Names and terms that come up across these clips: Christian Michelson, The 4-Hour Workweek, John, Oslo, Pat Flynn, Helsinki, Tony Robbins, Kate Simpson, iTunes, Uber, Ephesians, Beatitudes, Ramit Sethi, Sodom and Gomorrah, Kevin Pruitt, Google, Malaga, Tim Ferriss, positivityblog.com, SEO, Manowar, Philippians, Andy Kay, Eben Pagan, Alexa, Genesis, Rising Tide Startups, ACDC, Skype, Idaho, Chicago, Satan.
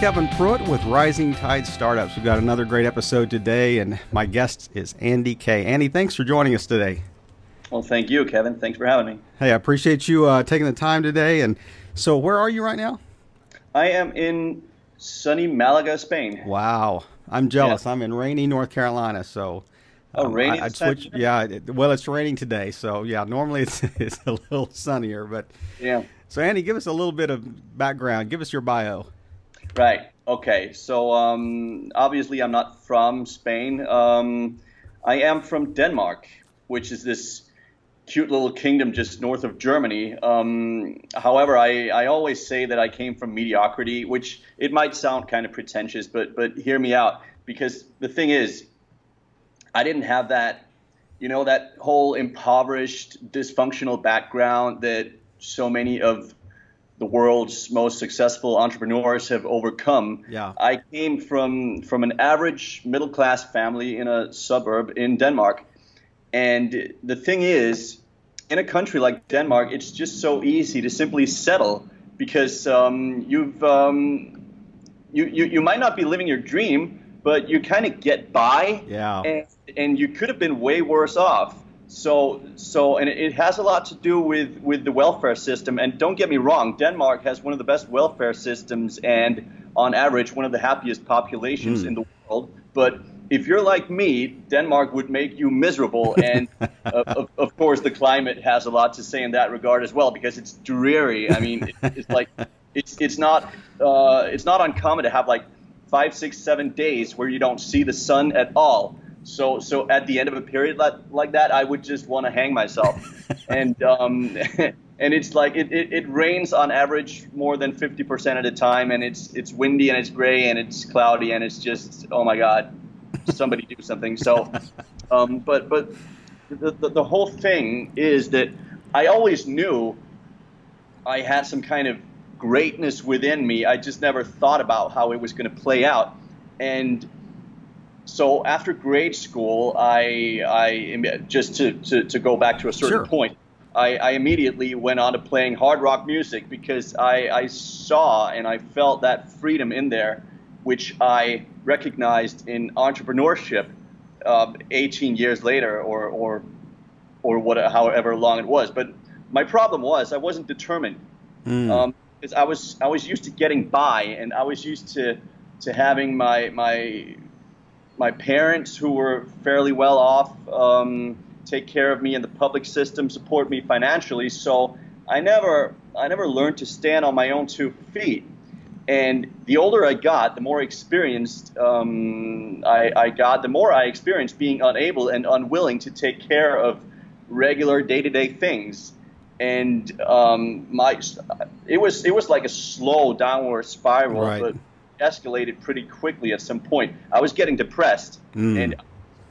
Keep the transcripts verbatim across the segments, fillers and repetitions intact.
Kevin Pruitt with Rising Tide Startups. We've got another great episode today, and my guest is Andy Kay. Andy, thanks for joining us today. Well, thank you, Kevin. Thanks for having me. Hey, I appreciate you uh, taking the time today. And so where are you right now? I am in sunny Malaga, Spain. Wow. I'm jealous. Yeah. I'm in rainy North Carolina, so... Oh, um, raining? I'd switch, yeah, it, well, it's raining today, so yeah, normally it's it's a little sunnier, but yeah. So Andy, give us a little bit of background. Give us your bio. Right. Okay. So um, obviously, I'm not from Spain. Um, I am from Denmark, which is this cute little kingdom just north of Germany. Um, however, I, I always say that I came from mediocrity, which it might sound kind of pretentious, but but hear me out, because the thing is, I didn't have that, you know, that whole impoverished, dysfunctional background that so many of the world's most successful entrepreneurs have overcome. Yeah. I came from from an average middle-class family in a suburb in Denmark. And the thing is, in a country like Denmark, it's just so easy to simply settle because um, you've um, you, you you might not be living your dream, but you kind of get by, yeah. and, and you could have been way worse off. So, so, and it has a lot to do with, with the welfare system. And don't get me wrong, Denmark has one of the best welfare systems and, on average, one of the happiest populations mm. in the world. But if you're like me, Denmark would make you miserable. And, of, of course, the climate has a lot to say in that regard as well, because it's dreary. I mean, it, it's like, it's it's not uh, it's not uncommon to have, like, five, six, seven days where you don't see the sun at all. So so at the end of a period like, like that, I would just want to hang myself. and um, and it's like it, it, it rains on average more than fifty percent of the time, and it's it's windy and it's gray and it's cloudy and it's just, oh my God, somebody do something. So, um, but but the, the, the whole thing is that I always knew I had some kind of greatness within me. I just never thought about how it was going to play out. And so after grade school, I, I just to, to, to go back to a certain sure. point, I, I immediately went on to playing hard rock music because I, I saw and I felt that freedom in there, which I recognized in entrepreneurship uh, eighteen years later or or or what, however long it was. But my problem was I wasn't determined. Mm. Um, Because I was I was used to getting by, and I was used to to having my my my parents, who were fairly well off, um, take care of me in the public system, support me financially. So I never I never learned to stand on my own two feet. And the older I got, the more experienced um, I, I got, the more I experienced being unable and unwilling to take care of regular day-to-day things. And um, my, it was it was like a slow downward spiral, right. but escalated pretty quickly at some point. I was getting depressed mm. and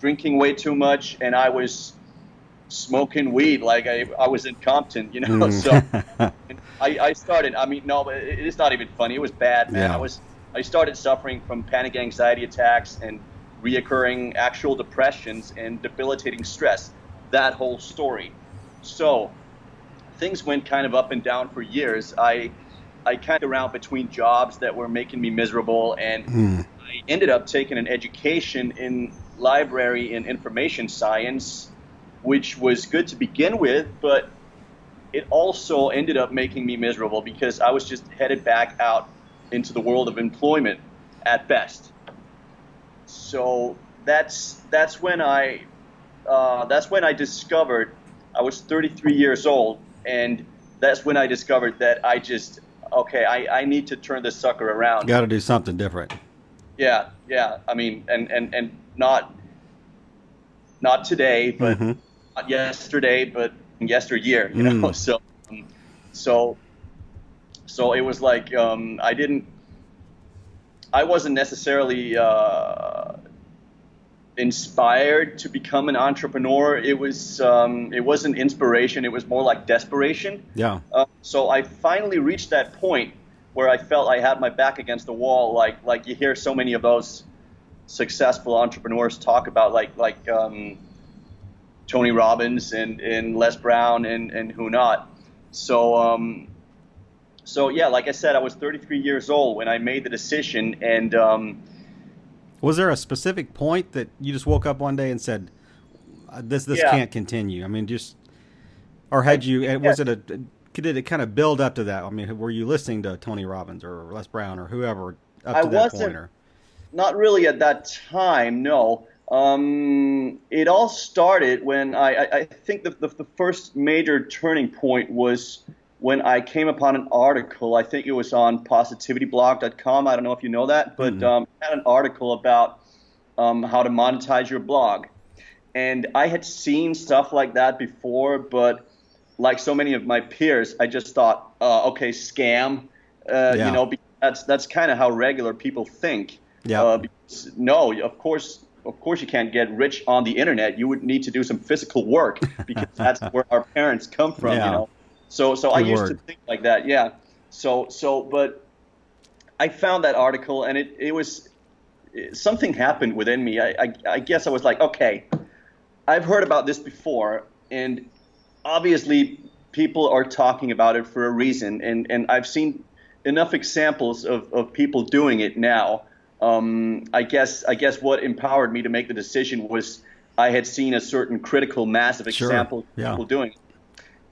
drinking way too much, and I was smoking weed like I, I was incompetent, you know. Mm. So I, I started. I mean, no, it, it's not even funny. It was bad, man. Yeah. I was I started suffering from panic anxiety attacks and reoccurring actual depressions and debilitating stress. That whole story. So. Things went kind of up and down for years. I I kind of around between jobs that were making me miserable, and mm. I ended up taking an education in library and information science, which was good to begin with, but it also ended up making me miserable because I was just headed back out into the world of employment at best. So that's that's when I uh, that's when I discovered I was thirty-three years old. And that's when I discovered that I just, okay, I, I need to turn this sucker around. Got to do something different. Yeah, yeah. I mean, and, and, and not not today, but mm-hmm. not yesterday, but yesteryear, you mm. know. So, so, so it was like um, I didn't, I wasn't necessarily uh, inspired to become an entrepreneur. It was um, it wasn't inspiration. It was more like desperation. Yeah. Uh, so I finally reached that point where I felt I had my back against the wall. Like like you hear so many of those successful entrepreneurs talk about, like like um, Tony Robbins and, and Les Brown and, and who not. So um, So, yeah, like I said, I was thirty-three years old when I made the decision. And um, was there a specific point that you just woke up one day and said, this this yeah. can't continue? I mean, just or had you yeah. was it a did it kind of build up to that? I mean, were you listening to Tony Robbins or Les Brown or whoever up to I that wasn't, point? Or? Not really at that time, no. Um, it all started when I, I, I think the, the, the first major turning point was when I came upon an article. I think it was on positivity blog dot com. I don't know if you know that, but mm-hmm. um, I had an article about um, how to monetize your blog. And I had seen stuff like that before, but like so many of my peers, I just thought, uh, okay, scam, uh, yeah. you know, because that's, that's kind of how regular people think. Yeah. Uh, because, no, of course... Of course you can't get rich on the internet. You would need to do some physical work because that's where our parents come from, yeah. you know. So so Good I used word. to think like that, yeah. So so but I found that article and it, it was something happened within me. I, I I guess I was like, okay, I've heard about this before and obviously people are talking about it for a reason, and, and I've seen enough examples of, of people doing it now. Um, I guess I guess what empowered me to make the decision was I had seen a certain critical mass of examples sure. yeah. of people doing it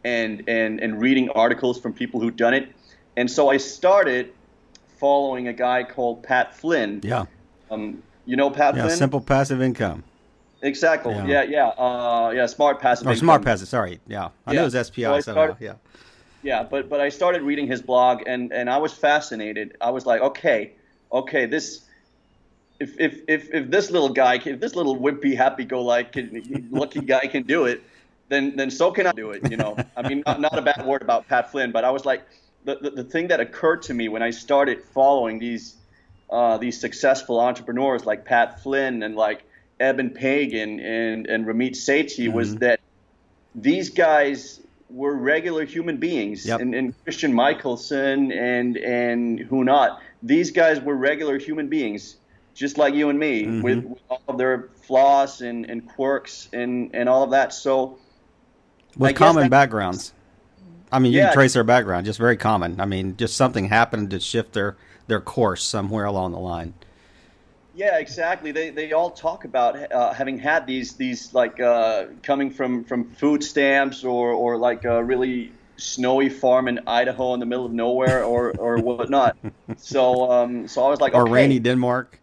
and, and, and reading articles from people who'd done it. And so I started following a guy called Pat Flynn. Yeah. Um, you know Pat yeah, Flynn? Yeah, Simple Passive Income. Exactly. Yeah, yeah. Yeah, uh, yeah Smart Passive or Income. Smart Passive, sorry. Yeah. I yeah. know it was S P I. So started, yeah, yeah but, but I started reading his blog and, and I was fascinated. I was like, okay, okay, this... If, if if if this little guy, if this little wimpy, happy-go-lucky lucky guy can do it, then then so can I do it, you know. I mean, not, not a bad word about Pat Flynn, but I was like, the, the, the thing that occurred to me when I started following these uh, these successful entrepreneurs like Pat Flynn and like Eben Pagan and, and Ramit Sethi mm-hmm. was that these guys were regular human beings, yep. and, and Christian Michelson and and who not. These guys were regular human beings. Just like you and me, mm-hmm. with, with all of their flaws and, and quirks and, and all of that. So, with I common that, backgrounds. I mean, you yeah, can trace their background, just very common. I mean, just something happened to shift their, their course somewhere along the line. Yeah, exactly. They they all talk about uh, having had these these like uh, coming from, from food stamps or or like a really snowy farm in Idaho in the middle of nowhere or or whatnot. So um, so I was like, or okay. rainy Denmark.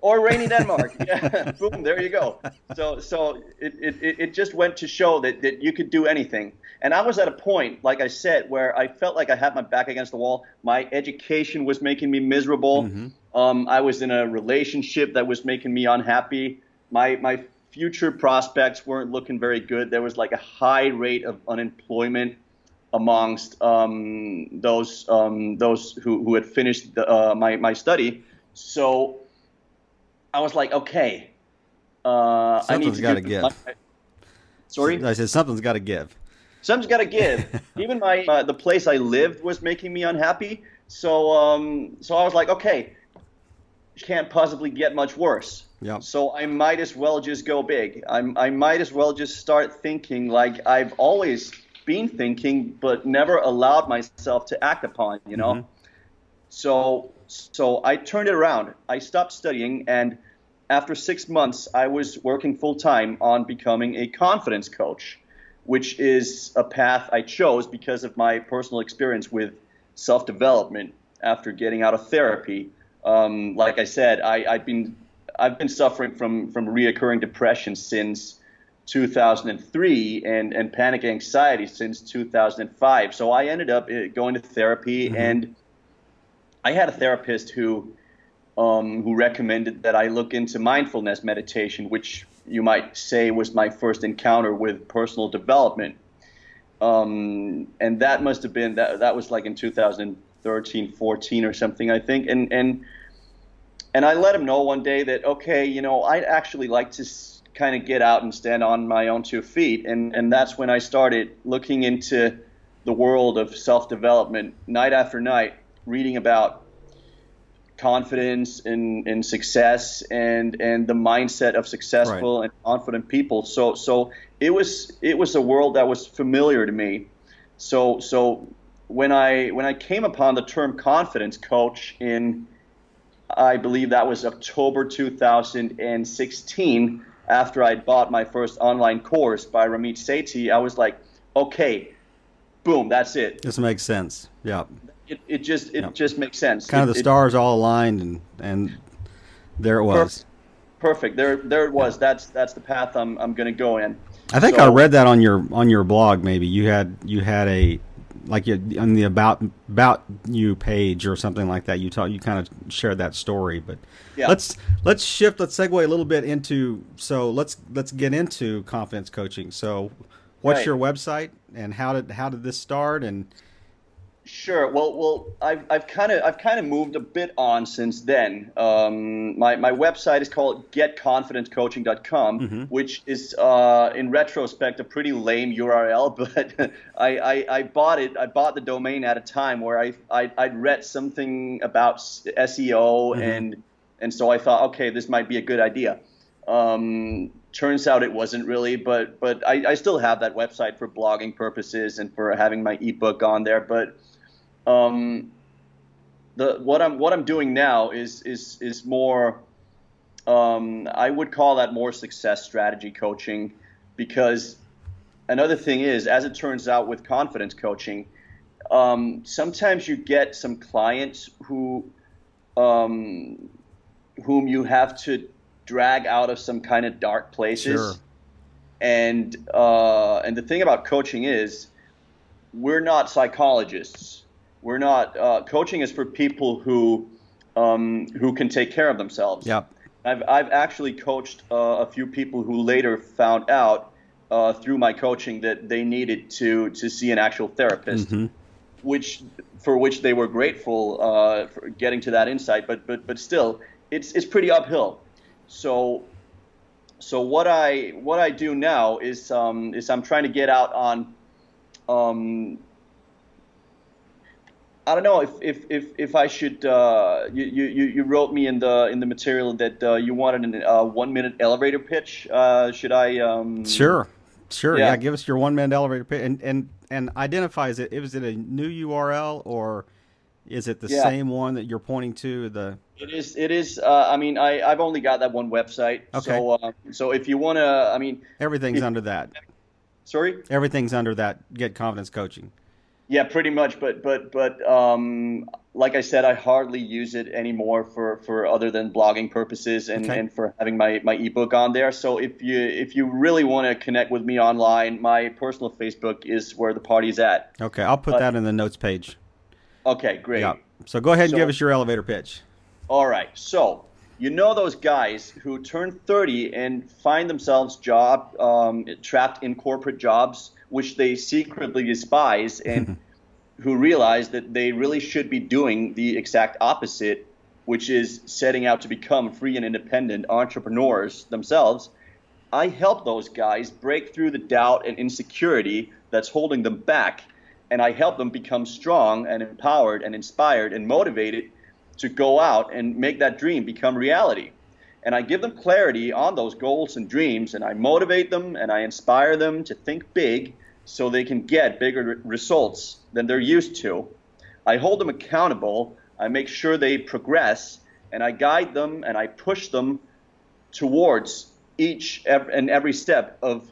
Or rainy Denmark. Yeah. Boom, there you go. So so it, it, it just went to show that, that you could do anything. And I was at a point, like I said, where I felt like I had my back against the wall. My education was making me miserable. Mm-hmm. Um, I was in a relationship that was making me unhappy. My my future prospects weren't looking very good. There was like a high rate of unemployment amongst um, those um, those who, who had finished the, uh, my, my study. So... I was like, okay, uh, I need to gotta give. My, sorry? I said something's got to give. Something's got to give. Even my uh, the place I lived was making me unhappy. So um, so I was like, okay, can't possibly get much worse. Yep. So I might as well just go big. I'm, I might as well just start thinking like I've always been thinking but never allowed myself to act upon, you know? Mm-hmm. So so I turned it around. I stopped studying, and after six months, I was working full-time on becoming a confidence coach, which is a path I chose because of my personal experience with self-development after getting out of therapy. Um, like I said, I, I've been I've been suffering from, from reoccurring depression since two thousand three and, and panic anxiety since two thousand five. So I ended up going to therapy mm-hmm. and I had a therapist who um, who recommended that I look into mindfulness meditation, which you might say was my first encounter with personal development. Um, and that must have been that that was like in two thousand thirteen, fourteen or something, I think. And and and I let him know one day that, okay, you know, I'd actually like to s- kind of get out and stand on my own two feet. And, and that's when I started looking into the world of self-development night after night. Reading about confidence and, and success and, and the mindset of successful right. and confident people. So so it was it was a world that was familiar to me. So so when I when I came upon the term confidence coach in, I believe that was October two thousand sixteen, after I bought my first online course by Ramit Sethi, I was like, okay, boom, that's it. This makes sense. Yeah. It it just it yeah. just makes sense. Kind of it, the stars it, all aligned and, and there it was. Perfect. Perfect. There there it was. Yeah. That's that's the path I'm I'm gonna go in. I think so, I read that on your on your blog maybe. You had you had a like you, on the about about you page or something like that. You talk, you kind of shared that story, but yeah. let's let's shift. Let's segue a little bit into. So let's let's get into confidence coaching. So, what's right. your website, and how did how did this start? And sure. Well, well, I've I've kind of I've kind of moved a bit on since then. Um, my my website is called get confidence coaching dot com, mm-hmm. which is uh, in retrospect a pretty lame U R L, but I, I I bought it I bought the domain at a time where I I I'd read something about S E O, mm-hmm. and and so I thought, okay, this might be a good idea. Um, turns out it wasn't really, but but I, I still have that website for blogging purposes and for having my ebook on there, but. Um, the what I'm what I'm doing now is is is more. Um, I would call that more success strategy coaching, because another thing is, as it turns out with confidence coaching, um, sometimes you get some clients who, um, whom you have to drag out of some kind of dark places, sure. and uh, and the thing about coaching is, we're not psychologists. We're not uh, coaching is for people who um, who can take care of themselves. Yeah, I've I've actually coached uh, a few people who later found out uh, through my coaching that they needed to to see an actual therapist, mm-hmm. which for which they were grateful uh, for getting to that insight. But but but still, it's it's pretty uphill. So so what I what I do now is um, is I'm trying to get out on. Um, I don't know if if if, if I should. Uh, you you you wrote me in the in the material that uh, you wanted a uh, one minute elevator pitch. Uh, should I? Um... Sure, sure. Yeah. yeah, give us your one minute elevator pitch, and and and identify is it is it a new U R L or is it the yeah. same one that you're pointing to? The it is it is. Uh, I mean, I I've only got that one website. Okay. So uh, so if you want to, I mean, everything's if, under that. Sorry. Everything's under that. Get Confidence Coaching. Yeah, pretty much. But but but um, like I said, I hardly use it anymore for, for other than blogging purposes and, okay. and for having my, my ebook on there. So if you if you really want to connect with me online, my personal Facebook is where the party's at. Okay, I'll put uh, that in the notes page. Okay, great. Yeah. So go ahead and so, give us your elevator pitch. All right. So you know those guys who turn thirty and find themselves job um, trapped in corporate jobs, which they secretly despise, and who realize that they really should be doing the exact opposite, which is setting out to become free and independent entrepreneurs themselves. I help those guys break through the doubt and insecurity that's holding them back, and I help them become strong and empowered and inspired and motivated to go out and make that dream become reality. And I give them clarity on those goals and dreams, and I motivate them and I inspire them to think big so they can get bigger results than they're used to. I hold them accountable, I make sure they progress, and I guide them and I push them towards each and every step of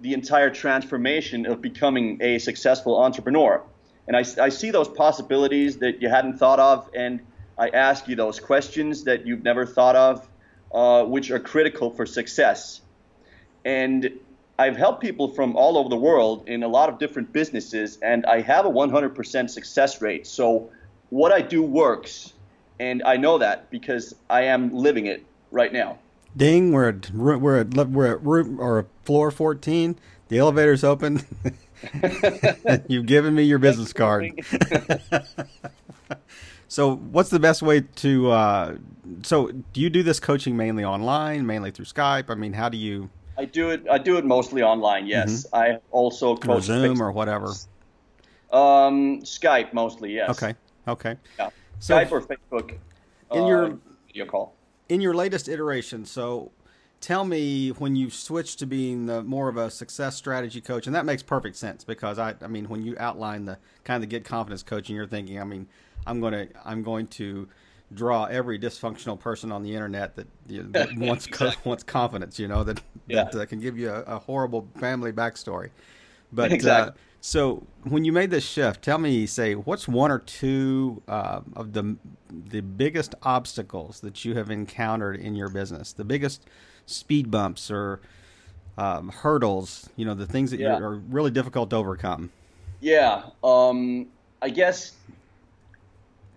the entire transformation of becoming a successful entrepreneur. And I, I see those possibilities that you hadn't thought of, and I ask you those questions that you've never thought of, Uh, which are critical for success. And I've helped people from all over the world in a lot of different businesses, and I have a one hundred percent success rate. So what I do works, and I know that because I am living it right now. Ding, we're at we're at, we're at room or floor fourteen. The elevator's open. You've given me your business card. So what's the best way to uh, – so do you do this coaching mainly online, mainly through Skype? I mean, how do you – I do it I do it mostly online, yes. Mm-hmm. I also coach – Or Zoom or whatever. Um, Skype mostly, yes. Okay, okay. Yeah. So Skype or Facebook in your uh, video call. In your latest iteration, so tell me when you switched to being the, more of a success strategy coach, and that makes perfect sense because I, I mean, when you outline the kind of the Get Confidence coaching, you're thinking, I mean, I'm going to, I'm going to draw every dysfunctional person on the internet that, you know, that wants exactly. co- wants confidence, you know, that yeah. that uh, can give you a, a horrible family backstory. But exactly. uh, so when you made this shift, tell me, say, what's one or two uh, of the the biggest obstacles that you have encountered in your business, the biggest speed bumps or um, hurdles, you know, the things that yeah. are really difficult to overcome? Yeah, um, I guess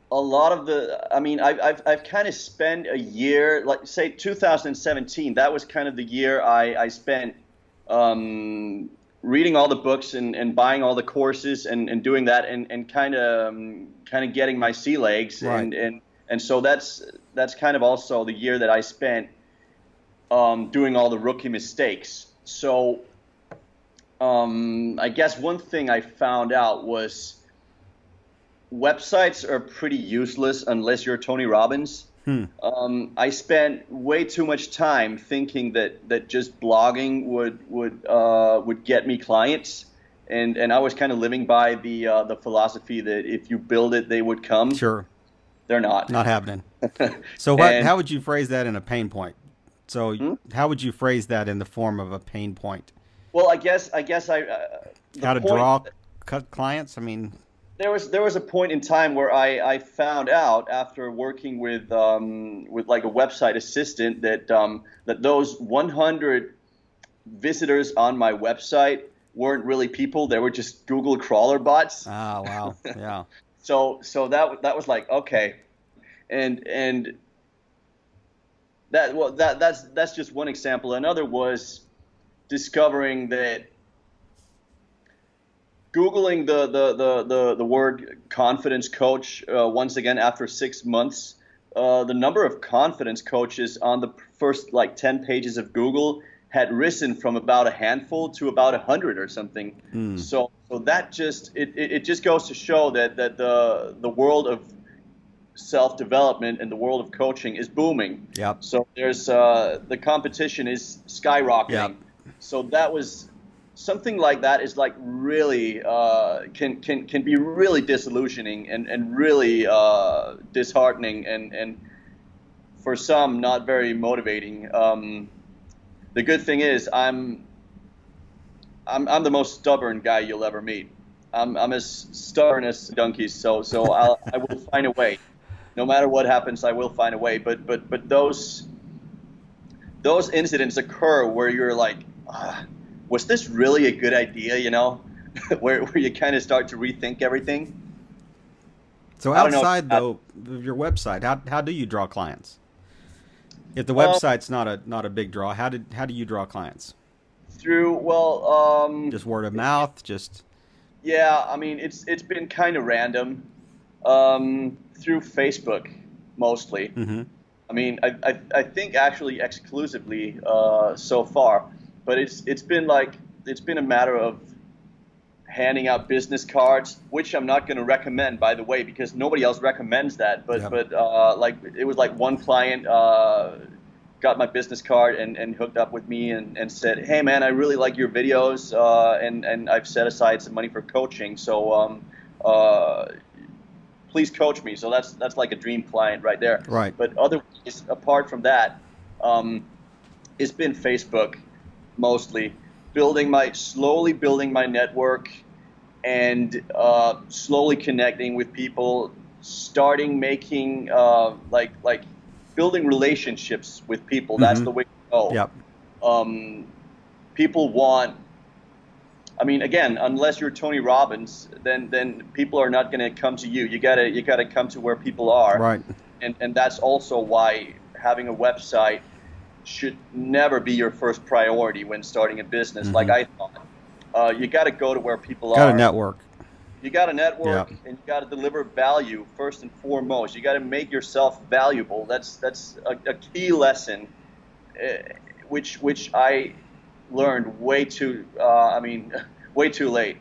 a lot of the, I mean, I've, I've, I've kind of spent a year, like say two thousand seventeen, that was kind of the year I, I spent um, reading all the books and, and buying all the courses and, and doing that and, and kind of um, kind of getting my sea legs. Right. And, and, and so that's, that's kind of also the year that I spent um, doing all the rookie mistakes. So um, I guess one thing I found out was websites are pretty useless unless you're Tony Robbins. Hmm. Um, I spent way too much time thinking that, that just blogging would would uh, would get me clients, and, and I was kind of living by the uh, the philosophy that if you build it, they would come. Sure, they're not not happening. So what, and, how would you phrase that in a pain point? So hmm? how would you phrase that in the form of a pain point? Well, I guess I guess I uh, how to draw that, clients. I mean. There was there was a point in time where I, I found out after working with um, with like a website assistant that um, that those one hundred visitors on my website weren't really people. They were just Google crawler bots. Ah, wow, yeah. so so that that was like okay, and and that well that that's that's just one example. Another was discovering that Googling the, the, the, the, the word confidence coach, uh, once again, after six months, uh, the number of confidence coaches on the first like ten pages of Google had risen from about a handful to about a hundred or something. Mm. So so that just it, it, it just goes to show that, that the the world of self-development and the world of coaching is booming. Yep. So there's uh, the competition is skyrocketing. Yep. So that was... Something like that is like really uh, can can can be really disillusioning and and really uh, disheartening and and for some not very motivating. Um, the good thing is I'm I'm I'm the most stubborn guy you'll ever meet. I'm I'm as stubborn as donkeys. So so I'll, I will find a way. No matter what happens, I will find a way. But but but those those incidents occur where you're like. Ah, was this really a good idea, you know, where where you kind of start to rethink everything? So outside, though, of your website, how how do you draw clients? If the well, website's not a not a big draw, how did how do you draw clients? Through, well... Um, just word of mouth, just... Yeah, I mean, it's it's been kind of random. Um, through Facebook, mostly. Mm-hmm. I mean, I, I, I think actually exclusively uh, so far. But it's it's been like it's been a matter of handing out business cards, which I'm not going to recommend, by the way, because nobody else recommends that. But yeah. but uh, like it was like one client uh, got my business card and, and hooked up with me and, and said, hey man, I really like your videos uh, and and I've set aside some money for coaching, so um, uh, please coach me. So that's that's like a dream client right there. Right. But otherwise, apart from that, um, it's been Facebook. Mostly building my slowly building my network and uh, slowly connecting with people, starting making uh, like like building relationships with people. Mm-hmm. That's the way to go. Yep. Um, people want. I mean, again, unless you're Tony Robbins, then then people are not going to come to you. You gotta you gotta come to where people are. Right. And and that's also why having a website should never be your first priority when starting a business. Mm-hmm. Like I thought, uh, you got to go to where people gotta are. Got to network. You got to network, yeah. And you got to deliver value first and foremost. You got to make yourself valuable. That's that's a, a key lesson, uh, which which I learned way too. Uh, I mean, way too late.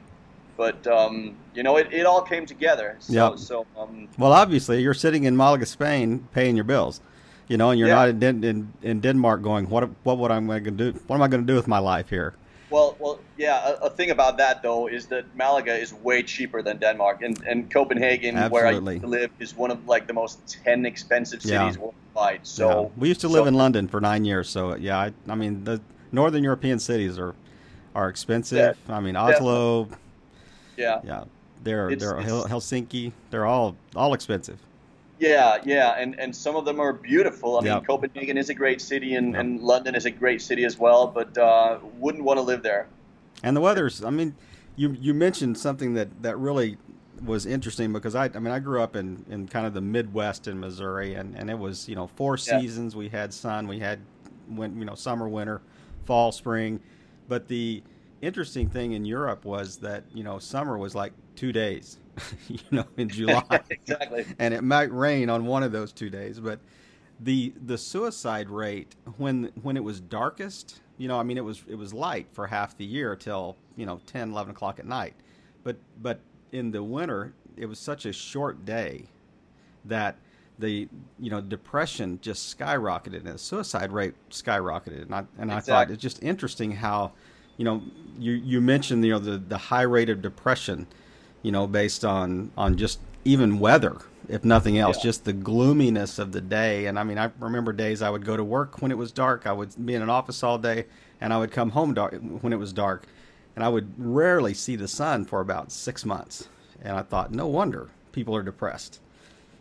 But um, you know, it, it all came together. So, yeah. So. Um, well, obviously, you're sitting in Malaga, Spain, paying your bills. you know, and you're yeah. not in, in in Denmark going, what what would I'm going to do? What am I going to do with my life here? Well, well, yeah. A, a thing about that though is that Malaga is way cheaper than Denmark, and and Copenhagen, Absolutely. where I used to live, is one of like the most ten expensive cities yeah. worldwide. So yeah. we used to live so, in London for nine years. So yeah, I, I mean the northern European cities are are expensive. Yeah, I mean Oslo, yeah, yeah, they're it's, they're it's, Helsinki, they're all all expensive. Yeah, yeah, and, and some of them are beautiful. I mean, yep. Copenhagen is a great city, and, yep. and London is a great city as well, but uh, wouldn't want to live there. And the weather's, I mean, you you mentioned something that, that really was interesting because, I I mean, I grew up in, in kind of the Midwest in Missouri, and, and it was, you know, four seasons. Yeah. We had sun, we had, you know, summer, winter, fall, spring. But the interesting thing in Europe was that, you know, summer was like two days. you know, in July, exactly, and it might rain on one of those two days. But the the suicide rate when when it was darkest, you know, I mean, it was it was light for half the year till you know ten, eleven o'clock at night. But but in the winter, it was such a short day that the you know depression just skyrocketed and the suicide rate skyrocketed. And I and exactly. I thought it's just interesting how you know you you mentioned you know the the high rate of depression. You know, based on, on just even weather, if nothing else, yeah. just the gloominess of the day. And I mean, I remember days I would go to work when it was dark. I would be in an office all day, and I would come home dark, when it was dark. And I would rarely see the sun for about six months. And I thought, no wonder people are depressed.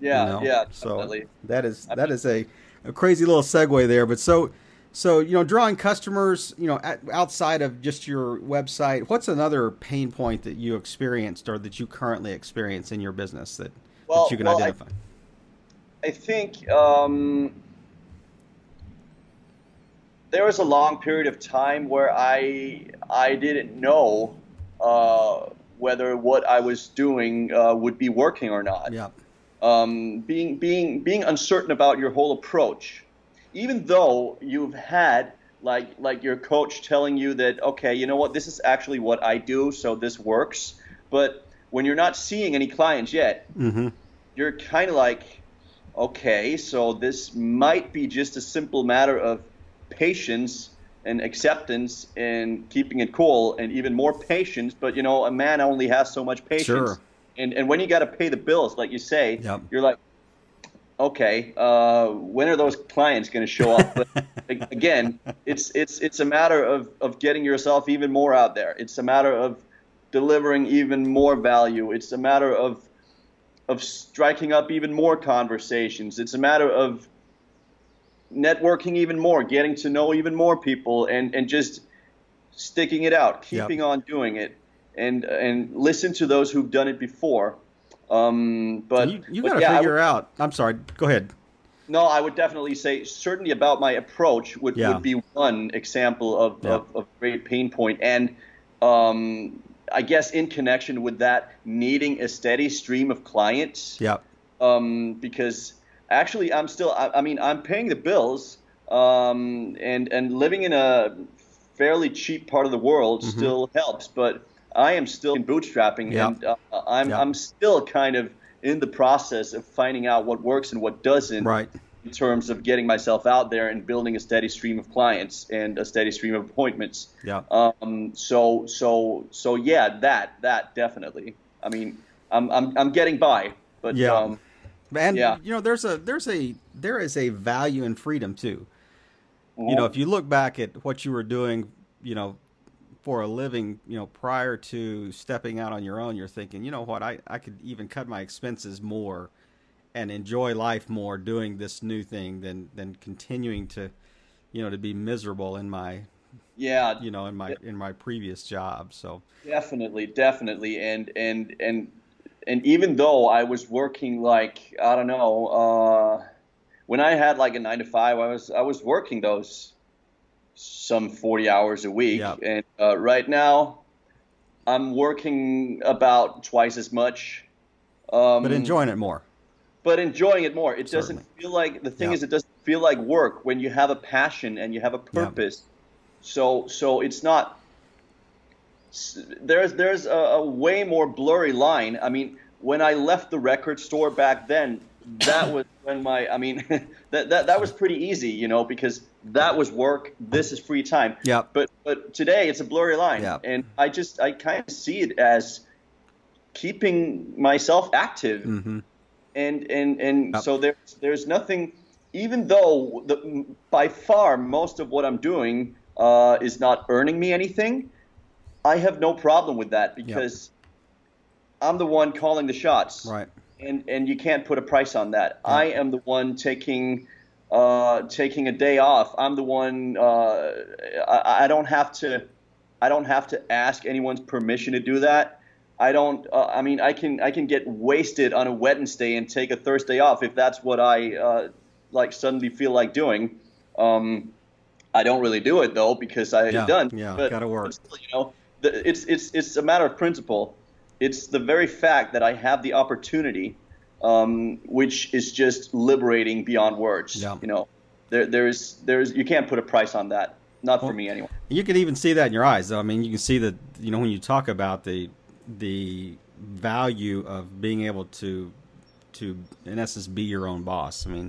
Yeah, you know? yeah, definitely. So that is that is a, a crazy little segue there. But so, so you know, drawing customers, you know, outside of just your website, what's another pain point that you experienced or that you currently experience in your business that, well, that you can well, identify? I, I think um, there was a long period of time where I I didn't know uh, whether what I was doing uh, would be working or not. Yeah. Um, being being being uncertain about your whole approach. Even though you've had like like your coach telling you that, okay, you know what, this is actually what I do, so this works. But when you're not seeing any clients yet, mm-hmm. you're kind of like, okay, so this might be just a simple matter of patience and acceptance and keeping it cool and even more patience. But, you know, a man only has so much patience. Sure. And, and when you got to pay the bills, like you say, yep. you're like, okay, uh, when are those clients going to show up? But again, it's it's it's a matter of, of getting yourself even more out there. It's a matter of delivering even more value. It's a matter of of striking up even more conversations. It's a matter of networking even more, getting to know even more people, and, and just sticking it out, keeping yep. on doing it, and and listen to those who've done it before. Um, but you, you got to yeah, figure would, out. I'm sorry. Go ahead. No, I would definitely say certainty about my approach would, yeah. would be one example of, yeah. of, of great pain point. And, um, I guess in connection with that, needing a steady stream of clients, yeah. um, because actually I'm still, I, I mean, I'm paying the bills, um, and, and living in a fairly cheap part of the world mm-hmm. still helps, but I am still in bootstrapping, yep. and uh, I'm yep. I'm still kind of in the process of finding out what works and what doesn't right. in terms of getting myself out there and building a steady stream of clients and a steady stream of appointments. Yeah. Um. So so so yeah, that that definitely. I mean, I'm I'm I'm getting by, but yeah. Um, and yeah. you know, there's a there's a there is a value in freedom too. Mm-hmm. You know, if you look back at what you were doing, you know. for a living, you know, prior to stepping out on your own, you're thinking, you know what, I, I could even cut my expenses more and enjoy life more doing this new thing than, than continuing to, you know, to be miserable in my, yeah, you know, in my, in my previous job. So definitely, definitely. And, and, and, and even though I was working, like, I don't know, uh, when I had like a nine to five, I was, I was working those some forty hours a week. Yep. And uh, right now I'm working about twice as much. Um, but enjoying it more. But enjoying it more. It Certainly. doesn't feel like, the thing yep. is, it doesn't feel like work when you have a passion and you have a purpose. Yep. So so it's not, there's, there's a, a way more blurry line. I mean, when I left the record store back then, that was when my, I mean, that, that that was pretty easy, you know, because that was work. This is free time. Yeah. But but today it's a blurry line. Yep. And I just, I kind of see it as keeping myself active. Mm-hmm. And, and, and yep. so there's, there's nothing, even though the, by far most of what I'm doing uh, is not earning me anything, I have no problem with that because yep. I'm the one calling the shots. Right. And and you can't put a price on that. Yeah. I am the one taking uh, taking a day off. I'm the one. Uh, I, I don't have to. I don't have to ask anyone's permission to do that. I don't. Uh, I mean, I can I can get wasted on a Wednesday and take a Thursday off if that's what I uh, like. Suddenly feel like doing. Um, I don't really do it though because I yeah, done. Yeah, but gotta work. Still, you know, the, it's it's it's a matter of principle. It's the very fact that I have the opportunity, um, which is just liberating beyond words. Yeah. You know, there, there is, there is, you can't put a price on that. Not well, for me anyway. You can even see that in your eyes. I mean, you can see that, you know, when you talk about the, the value of being able to, to in essence, be your own boss. I mean,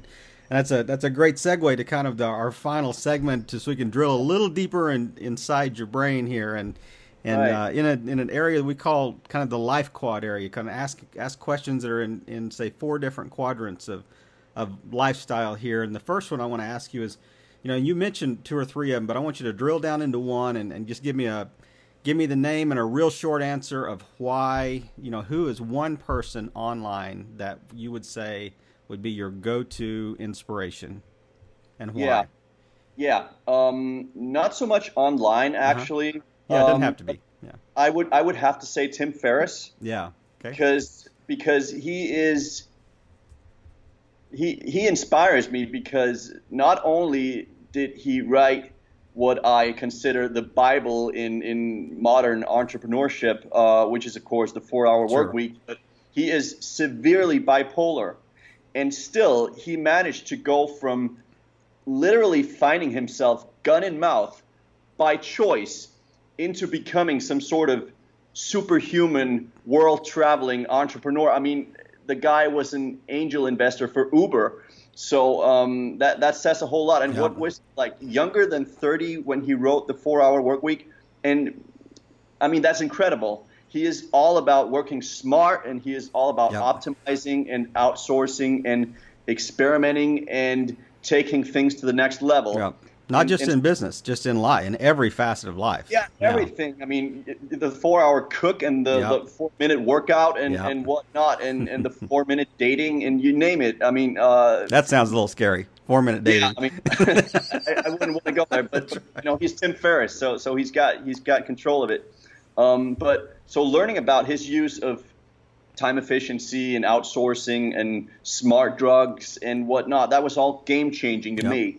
and that's a, that's a great segue to kind of the, our final segment to, so we can drill a little deeper in, inside your brain here. And, And uh, in a in an area that we call kind of the life quad area, kind of ask ask questions that are in, in say four different quadrants of of lifestyle here. And the first one I want to ask you is, you know, you mentioned two or three of them, but I want you to drill down into one and, and just give me a give me the name and a real short answer of why, you know, who is one person online that you would say would be your go-to inspiration and why? Yeah, yeah. Um, not so much online actually. Uh-huh. Yeah, it doesn't um, have to be. Yeah. I would I would have to say Tim Ferriss. Yeah. Okay. Because because he is he he inspires me because not only did he write what I consider the Bible in, in modern entrepreneurship, uh, which is of course the four-hour sure. workweek, but he is severely bipolar, and still he managed to go from literally finding himself gun in mouth by choice into becoming some sort of superhuman world-traveling entrepreneur. I mean, the guy was an angel investor for Uber, so um, that that says a whole lot. And yeah. what was like younger than thirty when he wrote the four-hour workweek, and I mean that's incredible. He is all about working smart, and he is all about yeah. optimizing and outsourcing and experimenting and taking things to the next level. Yeah. Not and, just and, in business, just in life, in every facet of life. Yeah, everything. Yeah. I mean, the four-hour cook and the, yep. the four-minute workout and, yep. and whatnot and, and the four-minute dating and you name it. I mean uh, – That sounds a little scary, four-minute dating. Yeah, I mean, I, I wouldn't want to go there. But, but, you know, he's Tim Ferriss, so so he's got he's got control of it. Um, but so learning about his use of time efficiency and outsourcing and smart drugs and whatnot, that was all game-changing to yep. me.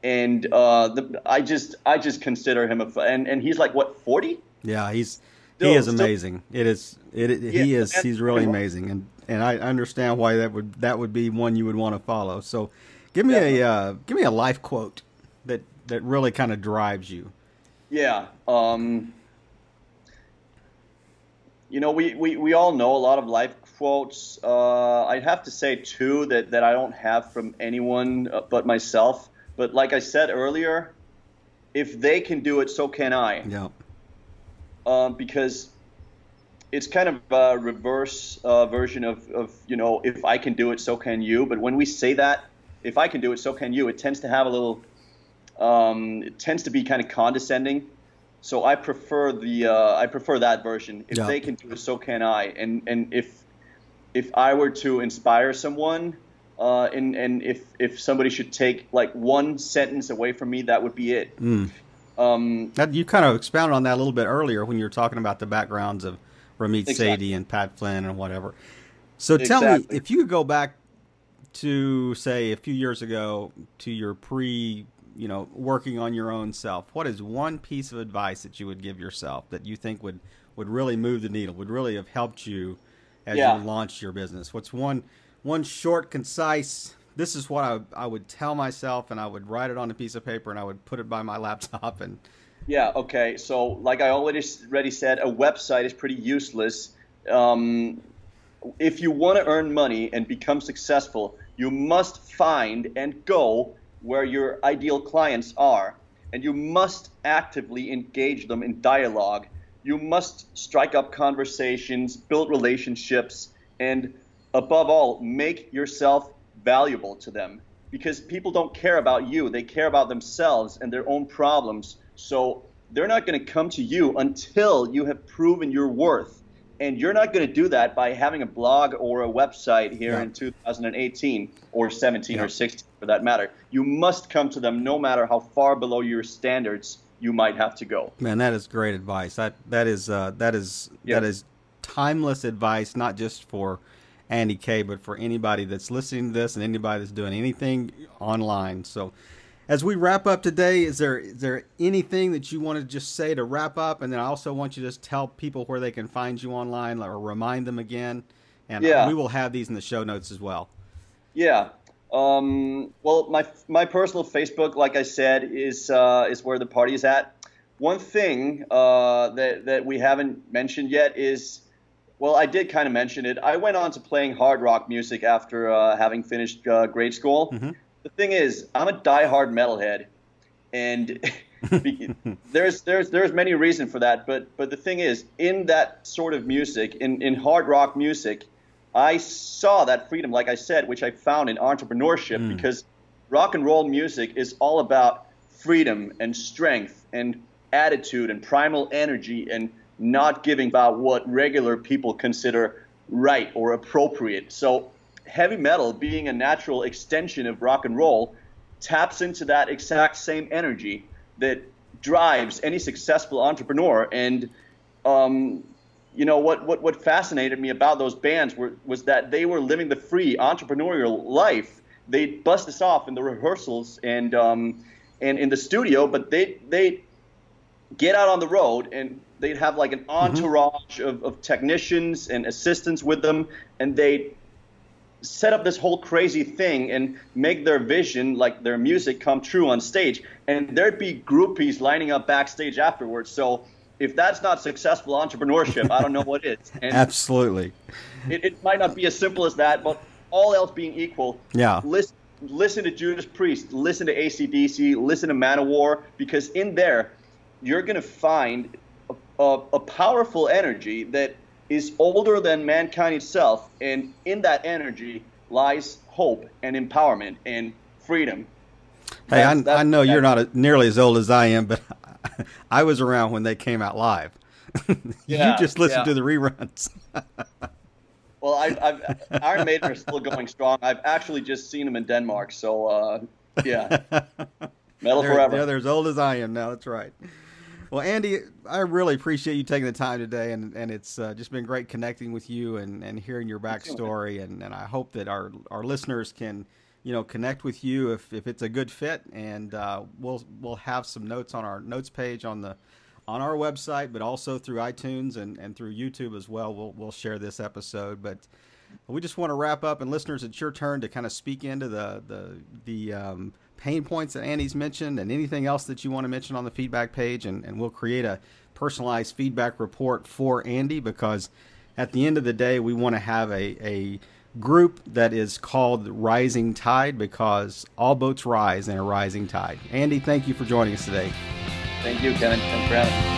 And uh, the, I just I just consider him a and and he's like what forty? Yeah, he's still, he is amazing. Still, it is it, it yeah, he is he's really amazing, and and I understand why that would that would be one you would want to follow. So give me yeah. a uh, give me a life quote that that really kind of drives you. Yeah, um, you know we, we, we all know a lot of life quotes. Uh, I'd have to say two that that I don't have from anyone but myself. But like I said earlier, if they can do it, so can I. Yeah. Uh, because it's kind of a reverse uh, version of, of, you know, if I can do it, so can you. But when we say that, if I can do it, so can you, it tends to have a little, um, it tends to be kind of condescending. So I prefer the, uh, I prefer that version. If yeah. they can do it, so can I. And and if if I were to inspire someone. Uh, and and if, if somebody should take like one sentence away from me, that would be it. Mm. Um, that, you kind of expounded on that a little bit earlier when you were talking about the backgrounds of Ramit exactly. Sethi and Pat Flynn and whatever. So exactly. tell me, if you could go back to, say, a few years ago to your pre, you know, working on your own self, what is one piece of advice that you would give yourself that you think would, would really move the needle, would really have helped you as yeah. you launched your business? What's one... One short, concise, this is what I, I would tell myself, and I would write it on a piece of paper, and I would put it by my laptop. And yeah, okay. So like I already, already said, a website is pretty useless. Um, if you want to earn money and become successful, you must find and go where your ideal clients are, and you must actively engage them in dialogue. You must strike up conversations, build relationships, and above all, make yourself valuable to them, because people don't care about you. They care about themselves and their own problems. So they're not going to come to you until you have proven your worth. And you're not going to do that by having a blog or a website here yeah. in two thousand eighteen or seventeen yeah. or sixteen, for that matter. You must come to them no matter how far below your standards you might have to go. Man, that is great advice. That that is uh, that is yeah. that is timeless advice, not just for Andy Kay, but for anybody that's listening to this and anybody that's doing anything online. So, as we wrap up today, is there is there anything that you want to just say to wrap up? And then I also want you to just tell people where they can find you online, or remind them again. And yeah. we will have these in the show notes as well. Yeah. Um, well, my my personal Facebook, like I said, is uh, is where the party is at. One thing uh, that that we haven't mentioned yet is, well, I did kind of mention it. I went on to playing hard rock music after uh, having finished uh, grade school. Mm-hmm. The thing is, I'm a diehard metalhead, and there's there's there's many reasons for that. But but the thing is, in that sort of music, in, in hard rock music, I saw that freedom, like I said, which I found in entrepreneurship, mm. because rock and roll music is all about freedom and strength and attitude and primal energy and not giving about what regular people consider right or appropriate. So heavy metal, being a natural extension of rock and roll, taps into that exact same energy that drives any successful entrepreneur. And um, you know what, what what fascinated me about those bands were, was that they were living the free entrepreneurial life. They bust this off in the rehearsals and um, and in the studio, but they they get out on the road and they'd have like an entourage mm-hmm. of, of technicians and assistants with them, and they set up this whole crazy thing and make their vision, like their music, come true on stage. And there'd be groupies lining up backstage afterwards. So if that's not successful entrepreneurship, I don't know what is. And absolutely. It, it might not be as simple as that, but all else being equal, yeah. listen, listen to Judas Priest, listen to A C D C, listen to Manowar, because in there you're going to find a, a, a powerful energy that is older than mankind itself, and in that energy lies hope and empowerment and freedom. Hey, that's, I, that's, I know you're not a, nearly as old as I am, but I, I was around when they came out live. Yeah, you just listened yeah. to the reruns. Well, I've, I've, Iron Maiden are still going strong. I've actually just seen them in Denmark, so uh, yeah. Metal they're, forever. Yeah, they're as old as I am now, that's right. Well, Andy, I really appreciate you taking the time today, and, and it's uh, just been great connecting with you and, and hearing your backstory, and, and I hope that our, our listeners can, you know, connect with you if, if it's a good fit, and uh, we'll we'll have some notes on our notes page on the on our website, but also through iTunes and, and through YouTube as well. We'll we'll share this episode, but we just want to wrap up, and listeners, it's your turn to kind of speak into the the the. Um, pain points that Andy's mentioned and anything else that you want to mention on the feedback page, and, and we'll create a personalized feedback report for Andy, because at the end of the day, we want to have a, a group that is called Rising Tide, because all boats rise in a rising tide. Andy, thank you for joining us today. Thank you, Kevin. Thanks for having me.